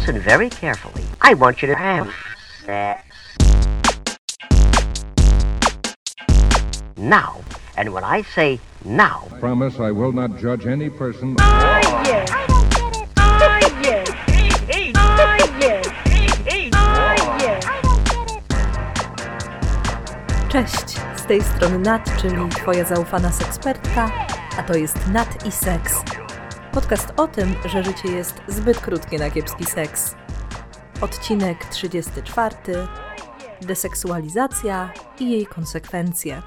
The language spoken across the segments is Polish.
listen very carefully. I want you to have sex. Now. And when I say now... I promise I will not judge any person... Oh, yes. I don't get it. Oh, yes. Oh, yes. Oh, yes. I don't get it. Cześć, z tej strony Nat, czyli twoja zaufana sekspertka, a to jest Nat i Seks. Podcast o tym, że życie jest zbyt krótkie na kiepski seks. Odcinek 34. Deseksualizacja i jej konsekwencje.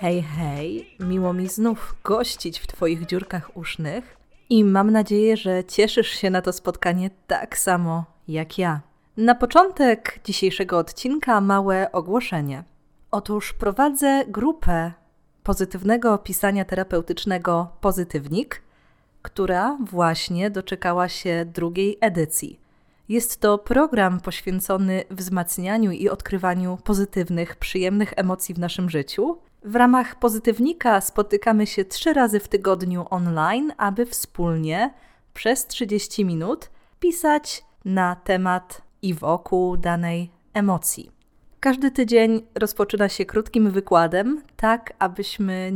Hej, hej, miło mi znów gościć w twoich dziurkach usznych i mam nadzieję, że cieszysz się na to spotkanie tak samo jak ja. Na początek dzisiejszego odcinka małe ogłoszenie. Otóż prowadzę grupę pozytywnego pisania terapeutycznego Pozytywnik, która właśnie doczekała się drugiej edycji. Jest to program poświęcony wzmacnianiu i odkrywaniu pozytywnych, przyjemnych emocji w naszym życiu. W ramach Pozytywnika spotykamy się 3 razy w tygodniu online, aby wspólnie przez 30 minut pisać na temat i wokół danej emocji. Każdy tydzień rozpoczyna się krótkim wykładem, tak abyśmy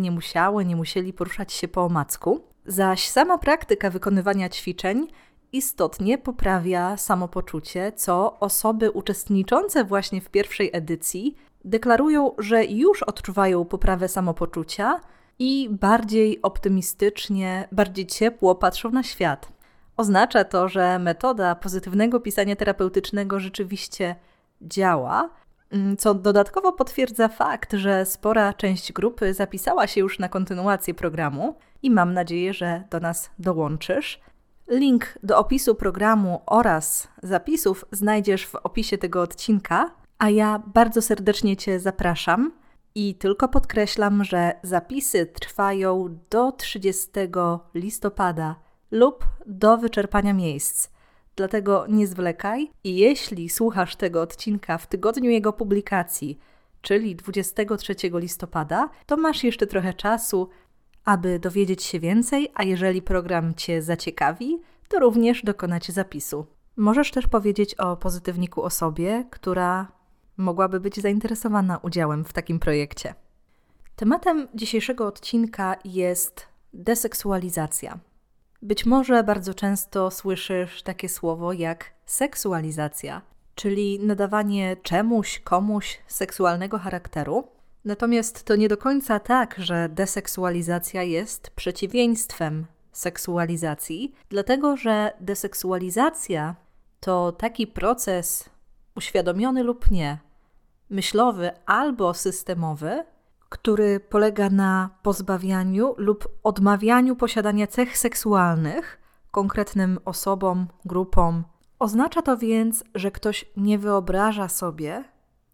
nie musieli poruszać się po omacku, zaś sama praktyka wykonywania ćwiczeń istotnie poprawia samopoczucie, co osoby uczestniczące właśnie w pierwszej edycji deklarują, że już odczuwają poprawę samopoczucia i bardziej optymistycznie, bardziej ciepło patrzą na świat. Oznacza to, że metoda pozytywnego pisania terapeutycznego rzeczywiście działa, co dodatkowo potwierdza fakt, że spora część grupy zapisała się już na kontynuację programu i mam nadzieję, że do nas dołączysz. Link do opisu programu oraz zapisów znajdziesz w opisie tego odcinka. A ja bardzo serdecznie cię zapraszam i tylko podkreślam, że zapisy trwają do 30 listopada lub do wyczerpania miejsc. Dlatego nie zwlekaj i jeśli słuchasz tego odcinka w tygodniu jego publikacji, czyli 23 listopada, to masz jeszcze trochę czasu, aby dowiedzieć się więcej, a jeżeli program cię zaciekawi, to również dokonać zapisu. Możesz też powiedzieć o Pozytywniku osobie, która mogłaby być zainteresowana udziałem w takim projekcie. Tematem dzisiejszego odcinka jest deseksualizacja. Być może bardzo często słyszysz takie słowo jak seksualizacja, czyli nadawanie czemuś, komuś seksualnego charakteru. Natomiast to nie do końca tak, że deseksualizacja jest przeciwieństwem seksualizacji, dlatego że deseksualizacja to taki proces uświadomiony lub nie, myślowy albo systemowy, który polega na pozbawianiu lub odmawianiu posiadania cech seksualnych konkretnym osobom, grupom. Oznacza to więc, że ktoś nie wyobraża sobie,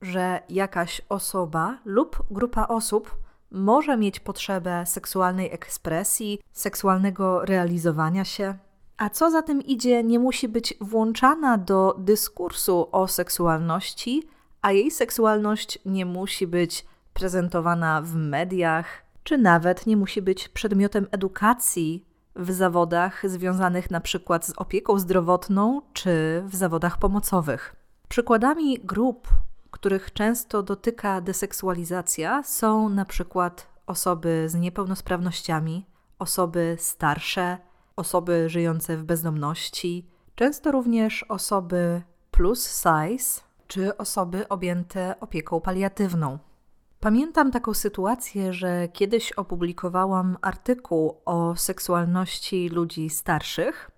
że jakaś osoba lub grupa osób może mieć potrzebę seksualnej ekspresji, seksualnego realizowania się. A co za tym idzie, nie musi być włączana do dyskursu o seksualności, a jej seksualność nie musi być prezentowana w mediach, czy nawet nie musi być przedmiotem edukacji w zawodach związanych na przykład z opieką zdrowotną, czy w zawodach pomocowych. Przykładami grup, których często dotyka deseksualizacja, są na przykład osoby z niepełnosprawnościami, osoby starsze, osoby żyjące w bezdomności, często również osoby plus size czy osoby objęte opieką paliatywną. Pamiętam taką sytuację, że kiedyś opublikowałam artykuł o seksualności ludzi starszych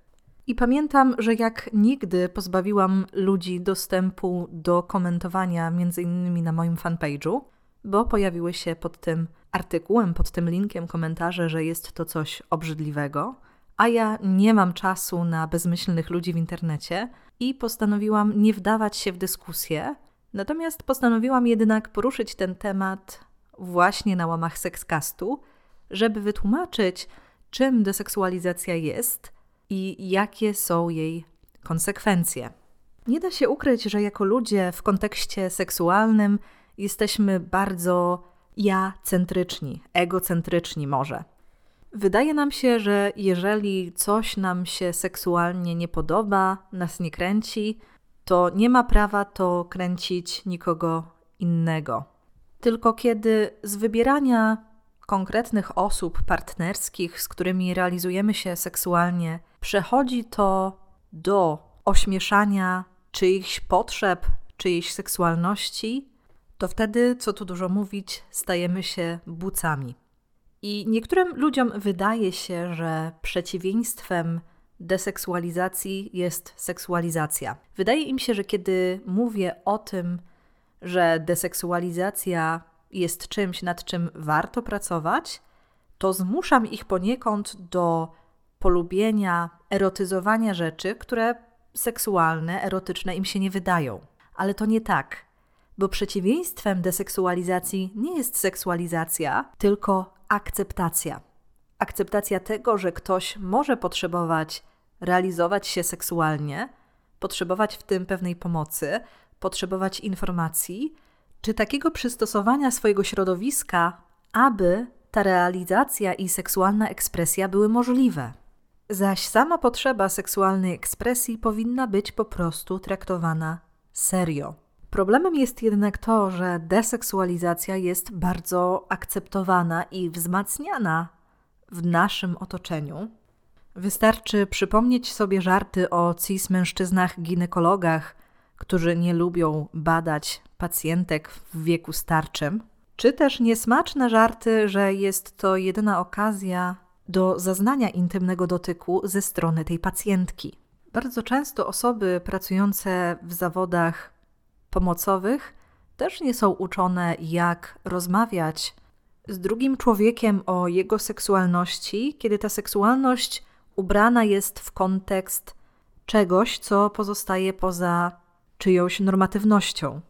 i pamiętam, że jak nigdy pozbawiłam ludzi dostępu do komentowania m.in. na moim fanpage'u, bo pojawiły się pod tym artykułem, pod tym linkiem komentarze, że jest to coś obrzydliwego. A ja nie mam czasu na bezmyślnych ludzi w internecie i postanowiłam nie wdawać się w dyskusję, natomiast postanowiłam jednak poruszyć ten temat właśnie na łamach Sexcastu, żeby wytłumaczyć, czym deseksualizacja jest i jakie są jej konsekwencje. Nie da się ukryć, że jako ludzie w kontekście seksualnym jesteśmy bardzo ja-centryczni, egocentryczni może. Wydaje nam się, że jeżeli coś nam się seksualnie nie podoba, nas nie kręci, to nie ma prawa to kręcić nikogo innego. Tylko kiedy z wybierania konkretnych osób partnerskich, z którymi realizujemy się seksualnie, przechodzi to do ośmieszania czyichś potrzeb, czyjejś seksualności, to wtedy, co tu dużo mówić, stajemy się bucami. I niektórym ludziom wydaje się, że przeciwieństwem deseksualizacji jest seksualizacja. Wydaje im się, że kiedy mówię o tym, że deseksualizacja jest czymś, nad czym warto pracować, to zmuszam ich poniekąd do polubienia, erotyzowania rzeczy, które seksualne, erotyczne im się nie wydają. Ale to nie tak, bo przeciwieństwem deseksualizacji nie jest seksualizacja, tylko akceptacja. Akceptacja tego, że ktoś może potrzebować realizować się seksualnie, potrzebować w tym pewnej pomocy, potrzebować informacji, czy takiego przystosowania swojego środowiska, aby ta realizacja i seksualna ekspresja były możliwe. Zaś sama potrzeba seksualnej ekspresji powinna być po prostu traktowana serio. Problemem jest jednak to, że deseksualizacja jest bardzo akceptowana i wzmacniana w naszym otoczeniu. Wystarczy przypomnieć sobie żarty o cis-mężczyznach ginekologach, którzy nie lubią badać pacjentek w wieku starczym, czy też niesmaczne żarty, że jest to jedyna okazja do zaznania intymnego dotyku ze strony tej pacjentki. Bardzo często osoby pracujące w zawodach pomocowych też nie są uczone, jak rozmawiać z drugim człowiekiem o jego seksualności, kiedy ta seksualność ubrana jest w kontekst czegoś, co pozostaje poza czyjąś normatywnością.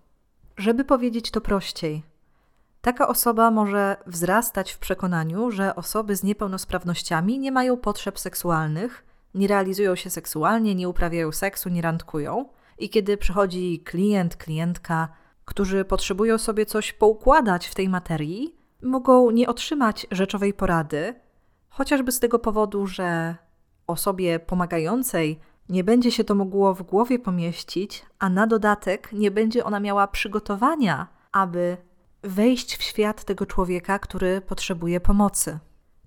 Żeby powiedzieć to prościej, taka osoba może wzrastać w przekonaniu, że osoby z niepełnosprawnościami nie mają potrzeb seksualnych, nie realizują się seksualnie, nie uprawiają seksu, nie randkują. I kiedy przychodzi klient, klientka, którzy potrzebują sobie coś poukładać w tej materii, mogą nie otrzymać rzeczowej porady, chociażby z tego powodu, że osobie pomagającej nie będzie się to mogło w głowie pomieścić, a na dodatek nie będzie ona miała przygotowania, aby wejść w świat tego człowieka, który potrzebuje pomocy.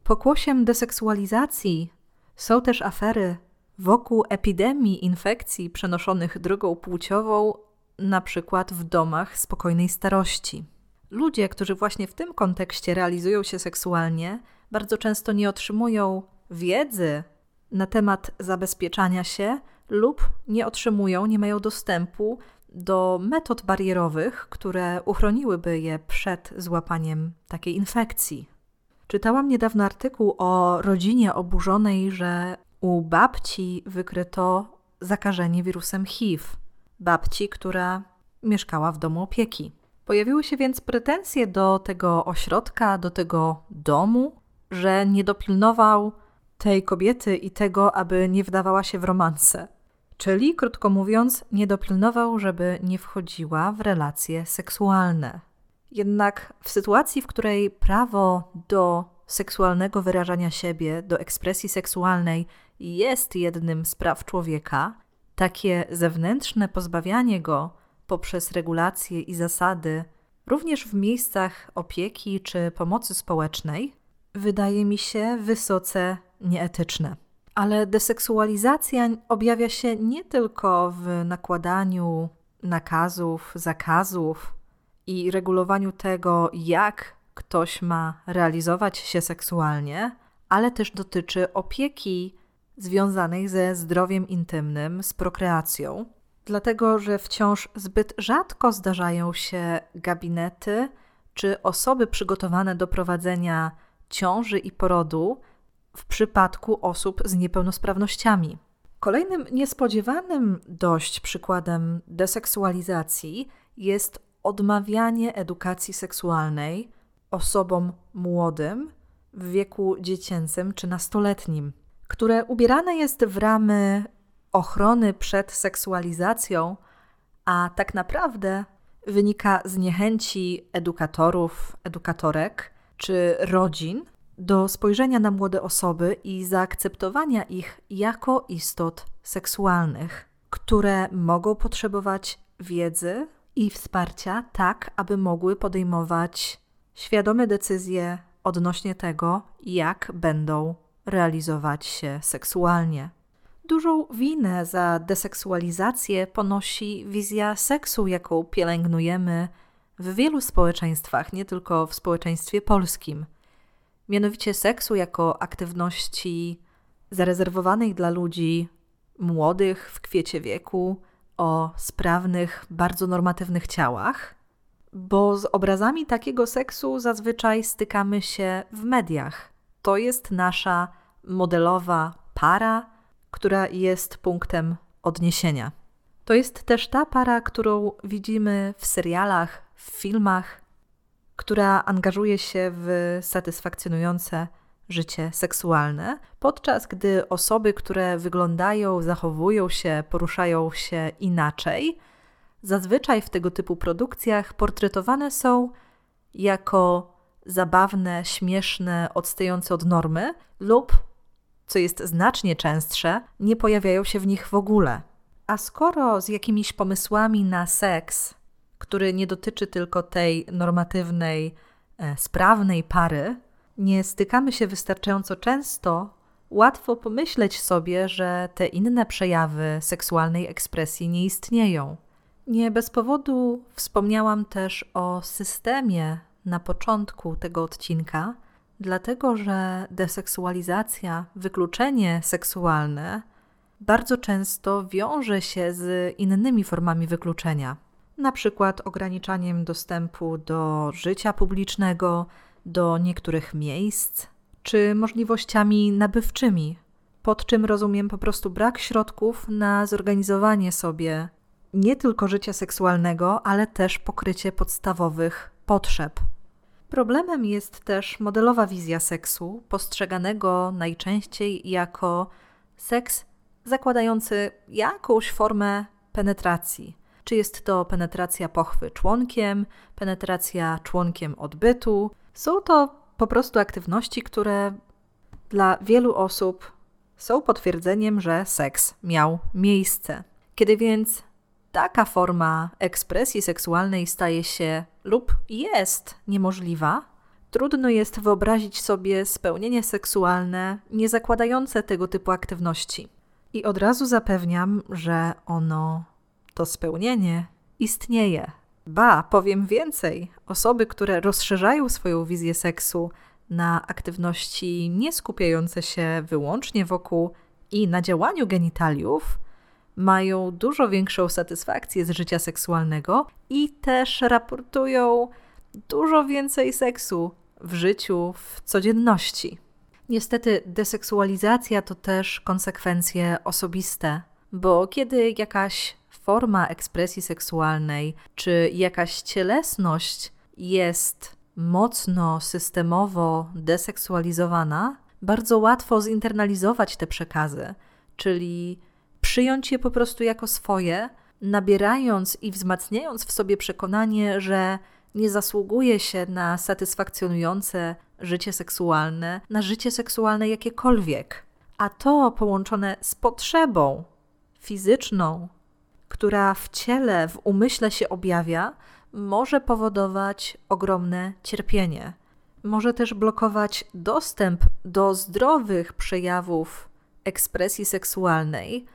Pokłosiem deseksualizacji są też afery wokół epidemii infekcji przenoszonych drogą płciową, na przykład w domach spokojnej starości. Ludzie, którzy właśnie w tym kontekście realizują się seksualnie, bardzo często nie otrzymują wiedzy na temat zabezpieczania się lub nie mają dostępu do metod barierowych, które uchroniłyby je przed złapaniem takiej infekcji. Czytałam niedawno artykuł o rodzinie oburzonej, że u babci wykryto zakażenie wirusem HIV. Babci, która mieszkała w domu opieki. Pojawiły się więc pretensje do tego ośrodka, do tego domu, że nie dopilnował tej kobiety i tego, aby nie wdawała się w romanse. Czyli, krótko mówiąc, nie dopilnował, żeby nie wchodziła w relacje seksualne. Jednak w sytuacji, w której prawo do seksualnego wyrażania siebie, do ekspresji seksualnej jest jednym z praw człowieka, takie zewnętrzne pozbawianie go poprzez regulacje i zasady, również w miejscach opieki czy pomocy społecznej, wydaje mi się wysoce nieetyczne. Ale deseksualizacja objawia się nie tylko w nakładaniu nakazów, zakazów i regulowaniu tego, jak ktoś ma realizować się seksualnie, ale też dotyczy opieki związanej ze zdrowiem intymnym, z prokreacją. Dlatego, że wciąż zbyt rzadko zdarzają się gabinety czy osoby przygotowane do prowadzenia ciąży i porodu w przypadku osób z niepełnosprawnościami. Kolejnym niespodziewanym dość przykładem deseksualizacji jest odmawianie edukacji seksualnej osobom młodym w wieku dziecięcym czy nastoletnim, które ubierane jest w ramy ochrony przed seksualizacją, a tak naprawdę wynika z niechęci edukatorów, edukatorek czy rodzin do spojrzenia na młode osoby i zaakceptowania ich jako istot seksualnych, które mogą potrzebować wiedzy i wsparcia tak, aby mogły podejmować świadome decyzje odnośnie tego, jak będą realizować się seksualnie. Dużą winę za deseksualizację ponosi wizja seksu, jaką pielęgnujemy w wielu społeczeństwach, nie tylko w społeczeństwie polskim. Mianowicie seksu jako aktywności zarezerwowanych dla ludzi młodych w kwiecie wieku o sprawnych, bardzo normatywnych ciałach, bo z obrazami takiego seksu zazwyczaj stykamy się w mediach. To jest nasza modelowa para, która jest punktem odniesienia. To jest też ta para, którą widzimy w serialach, w filmach, która angażuje się w satysfakcjonujące życie seksualne, podczas gdy osoby, które wyglądają, zachowują się, poruszają się inaczej, zazwyczaj w tego typu produkcjach portretowane są jako zabawne, śmieszne, odstające od normy lub, co jest znacznie częstsze, nie pojawiają się w nich w ogóle. A skoro z jakimiś pomysłami na seks, który nie dotyczy tylko tej normatywnej, sprawnej pary, nie stykamy się wystarczająco często, łatwo pomyśleć sobie, że te inne przejawy seksualnej ekspresji nie istnieją. Nie bez powodu wspomniałam też o systemie na początku tego odcinka, dlatego że deseksualizacja, wykluczenie seksualne bardzo często wiąże się z innymi formami wykluczenia. Na przykład ograniczaniem dostępu do życia publicznego, do niektórych miejsc, czy możliwościami nabywczymi, pod czym rozumiem po prostu brak środków na zorganizowanie sobie nie tylko życia seksualnego, ale też pokrycie podstawowych potrzeb. Problemem jest też modelowa wizja seksu, postrzeganego najczęściej jako seks zakładający jakąś formę penetracji. Czy jest to penetracja pochwy członkiem, penetracja członkiem odbytu. Są to po prostu aktywności, które dla wielu osób są potwierdzeniem, że seks miał miejsce. Kiedy więc taka forma ekspresji seksualnej staje się lub jest niemożliwa, trudno jest wyobrazić sobie spełnienie seksualne nie zakładające tego typu aktywności. I od razu zapewniam, że to spełnienie istnieje. Ba, powiem więcej, osoby, które rozszerzają swoją wizję seksu na aktywności nie skupiające się wyłącznie wokół i na działaniu genitaliów, mają dużo większą satysfakcję z życia seksualnego i też raportują dużo więcej seksu w życiu, w codzienności. Niestety deseksualizacja to też konsekwencje osobiste, bo kiedy jakaś forma ekspresji seksualnej czy jakaś cielesność jest mocno, systemowo deseksualizowana, bardzo łatwo zinternalizować te przekazy, czyli przyjąć je po prostu jako swoje, nabierając i wzmacniając w sobie przekonanie, że nie zasługuje się na satysfakcjonujące życie seksualne, na życie seksualne jakiekolwiek. A to połączone z potrzebą fizyczną, która w ciele, w umyśle się objawia, może powodować ogromne cierpienie. Może też blokować dostęp do zdrowych przejawów ekspresji seksualnej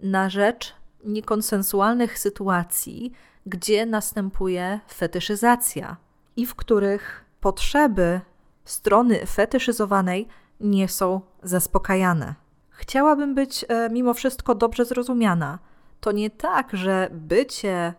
na rzecz niekonsensualnych sytuacji, gdzie następuje fetyszyzacja i w których potrzeby strony fetyszyzowanej nie są zaspokajane. Chciałabym być mimo wszystko dobrze zrozumiana. To nie tak, że bycie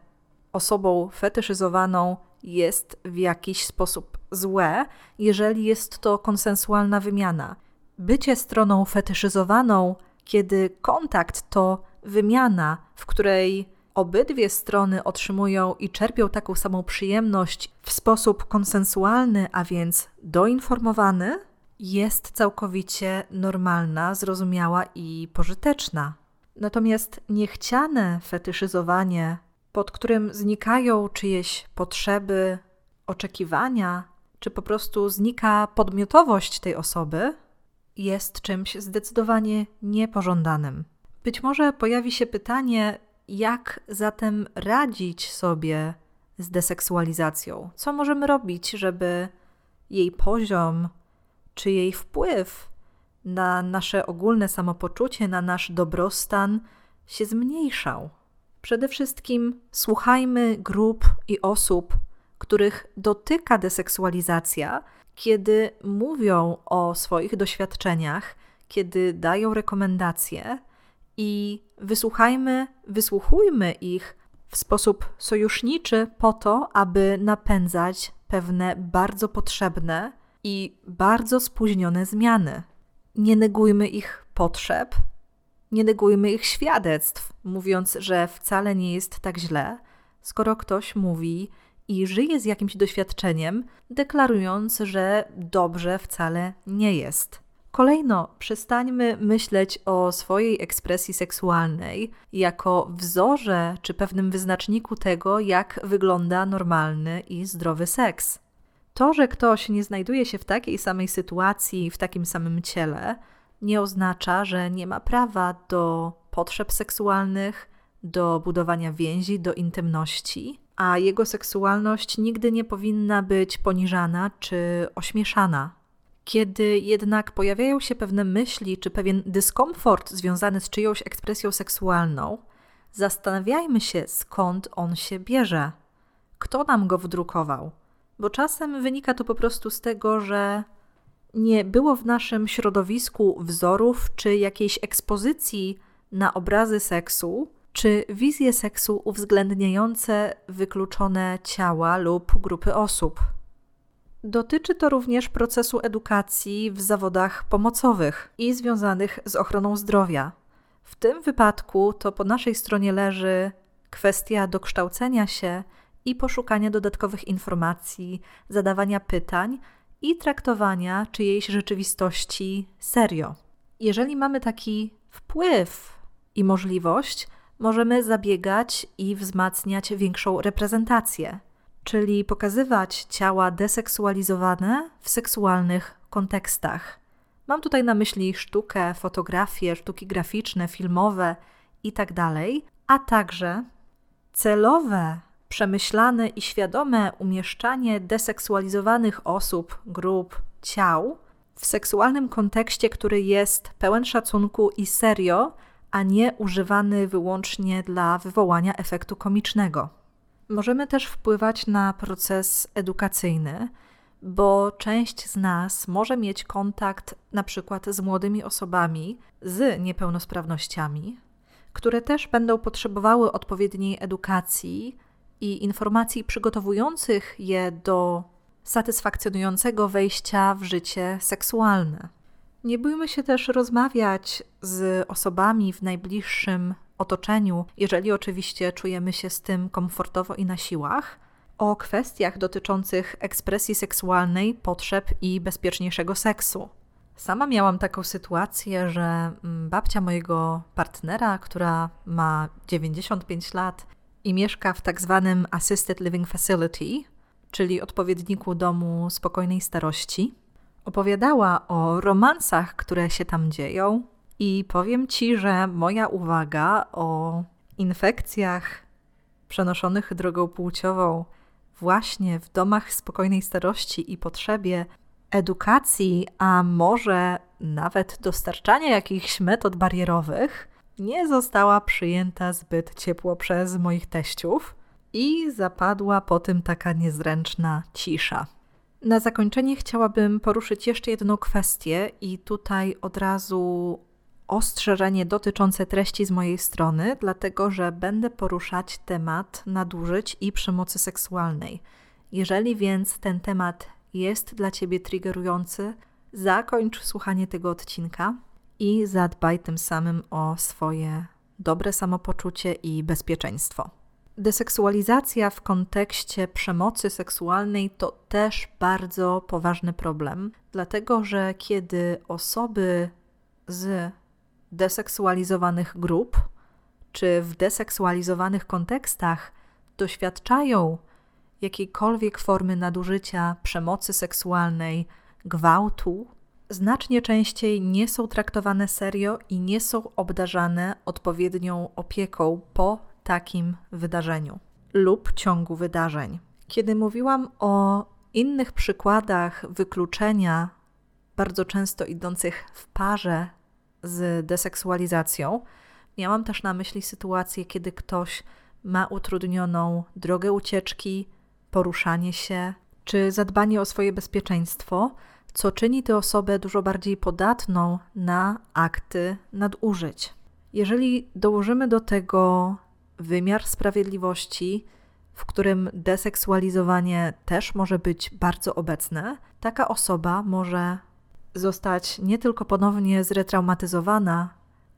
osobą fetyszyzowaną jest w jakiś sposób złe, jeżeli jest to konsensualna wymiana. Bycie stroną fetyszyzowaną, kiedy kontakt to wymiana, w której obydwie strony otrzymują i czerpią taką samą przyjemność w sposób konsensualny, a więc doinformowany, jest całkowicie normalna, zrozumiała i pożyteczna. Natomiast niechciane fetyszyzowanie, pod którym znikają czyjeś potrzeby, oczekiwania, czy po prostu znika podmiotowość tej osoby, jest czymś zdecydowanie niepożądanym. Być może pojawi się pytanie, jak zatem radzić sobie z deseksualizacją? Co możemy robić, żeby jej poziom czy jej wpływ na nasze ogólne samopoczucie, na nasz dobrostan się zmniejszał? Przede wszystkim słuchajmy grup i osób, których dotyka deseksualizacja, kiedy mówią o swoich doświadczeniach, kiedy dają rekomendacje i wysłuchujmy ich w sposób sojuszniczy po to, aby napędzać pewne bardzo potrzebne i bardzo spóźnione zmiany. Nie negujmy ich potrzeb, nie negujmy ich świadectw, mówiąc, że wcale nie jest tak źle, skoro ktoś mówi i żyje z jakimś doświadczeniem, deklarując, że dobrze wcale nie jest. Kolejno, przestańmy myśleć o swojej ekspresji seksualnej jako wzorze czy pewnym wyznaczniku tego, jak wygląda normalny i zdrowy seks. To, że ktoś nie znajduje się w takiej samej sytuacji, w takim samym ciele, nie oznacza, że nie ma prawa do potrzeb seksualnych, do budowania więzi, do intymności, a jego seksualność nigdy nie powinna być poniżana czy ośmieszana. Kiedy jednak pojawiają się pewne myśli czy pewien dyskomfort związany z czyjąś ekspresją seksualną, zastanawiajmy się, skąd on się bierze, kto nam go wdrukował, bo czasem wynika to po prostu z tego, że nie było w naszym środowisku wzorów czy jakiejś ekspozycji na obrazy seksu, czy wizje seksu uwzględniające wykluczone ciała lub grupy osób. Dotyczy to również procesu edukacji w zawodach pomocowych i związanych z ochroną zdrowia. W tym wypadku to po naszej stronie leży kwestia dokształcenia się i poszukania dodatkowych informacji, zadawania pytań i traktowania czyjejś rzeczywistości serio. Jeżeli mamy taki wpływ i możliwość, możemy zabiegać i wzmacniać większą reprezentację, czyli pokazywać ciała deseksualizowane w seksualnych kontekstach. Mam tutaj na myśli sztukę, fotografie, sztuki graficzne, filmowe itd., a także celowe, przemyślane i świadome umieszczanie deseksualizowanych osób, grup, ciał w seksualnym kontekście, który jest pełen szacunku i serio, a nie używany wyłącznie dla wywołania efektu komicznego. Możemy też wpływać na proces edukacyjny, bo część z nas może mieć kontakt na przykład z młodymi osobami z niepełnosprawnościami, które też będą potrzebowały odpowiedniej edukacji i informacji przygotowujących je do satysfakcjonującego wejścia w życie seksualne. Nie bójmy się też rozmawiać z osobami w najbliższym otoczeniu, jeżeli oczywiście czujemy się z tym komfortowo i na siłach, o kwestiach dotyczących ekspresji seksualnej, potrzeb i bezpieczniejszego seksu. Sama miałam taką sytuację, że babcia mojego partnera, która ma 95 lat i mieszka w tak zwanym assisted living facility, czyli odpowiedniku domu spokojnej starości, opowiadała o romansach, które się tam dzieją i powiem Ci, że moja uwaga o infekcjach przenoszonych drogą płciową właśnie w domach spokojnej starości i potrzebie edukacji, a może nawet dostarczania jakichś metod barierowych nie została przyjęta zbyt ciepło przez moich teściów i zapadła po tym taka niezręczna cisza. Na zakończenie chciałabym poruszyć jeszcze jedną kwestię i tutaj od razu ostrzeżenie dotyczące treści z mojej strony, dlatego że będę poruszać temat nadużyć i przemocy seksualnej. Jeżeli więc ten temat jest dla Ciebie triggerujący, zakończ słuchanie tego odcinka i zadbaj tym samym o swoje dobre samopoczucie i bezpieczeństwo. Deseksualizacja w kontekście przemocy seksualnej to też bardzo poważny problem, dlatego że kiedy osoby z deseksualizowanych grup czy w deseksualizowanych kontekstach doświadczają jakiejkolwiek formy nadużycia, przemocy seksualnej, gwałtu, znacznie częściej nie są traktowane serio i nie są obdarzane odpowiednią opieką po takim wydarzeniu lub ciągu wydarzeń. Kiedy mówiłam o innych przykładach wykluczenia, bardzo często idących w parze z deseksualizacją, miałam też na myśli sytuację, kiedy ktoś ma utrudnioną drogę ucieczki, poruszanie się czy zadbanie o swoje bezpieczeństwo, co czyni tę osobę dużo bardziej podatną na akty nadużyć. Jeżeli dołożymy do tego wymiar sprawiedliwości, w którym deseksualizowanie też może być bardzo obecne, taka osoba może zostać nie tylko ponownie zretraumatyzowana,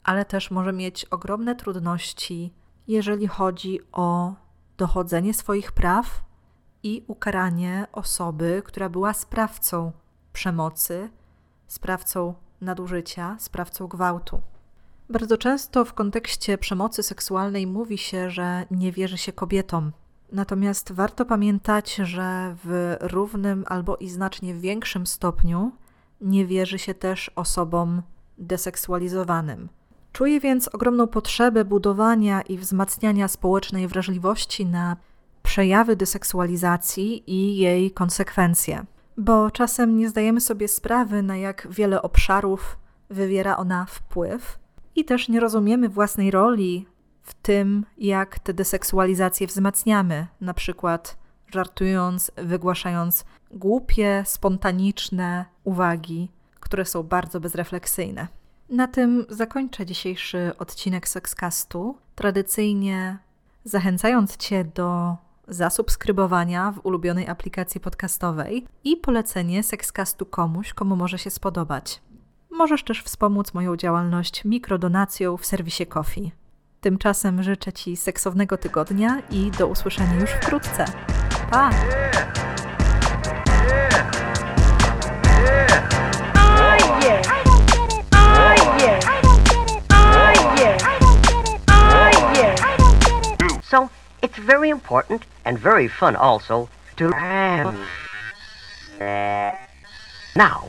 ale też może mieć ogromne trudności, jeżeli chodzi o dochodzenie swoich praw i ukaranie osoby, która była sprawcą przemocy, sprawcą nadużycia, sprawcą gwałtu. Bardzo często w kontekście przemocy seksualnej mówi się, że nie wierzy się kobietom. Natomiast warto pamiętać, że w równym albo i znacznie większym stopniu nie wierzy się też osobom deseksualizowanym. Czuję więc ogromną potrzebę budowania i wzmacniania społecznej wrażliwości na przejawy deseksualizacji i jej konsekwencje, bo czasem nie zdajemy sobie sprawy, na jak wiele obszarów wywiera ona wpływ i też nie rozumiemy własnej roli w tym, jak te deseksualizacje wzmacniamy, na przykład żartując, wygłaszając głupie, spontaniczne uwagi, które są bardzo bezrefleksyjne. Na tym zakończę dzisiejszy odcinek Sexcastu, tradycyjnie zachęcając Cię do zasubskrybowania w ulubionej aplikacji podcastowej i polecenie Sexcastu komuś, komu może się spodobać. Możesz też wspomóc moją działalność mikrodonacją w serwisie Ko-fi. Tymczasem życzę Ci seksownego tygodnia i do usłyszenia już wkrótce. Pa! So it's very important and very fun also to now.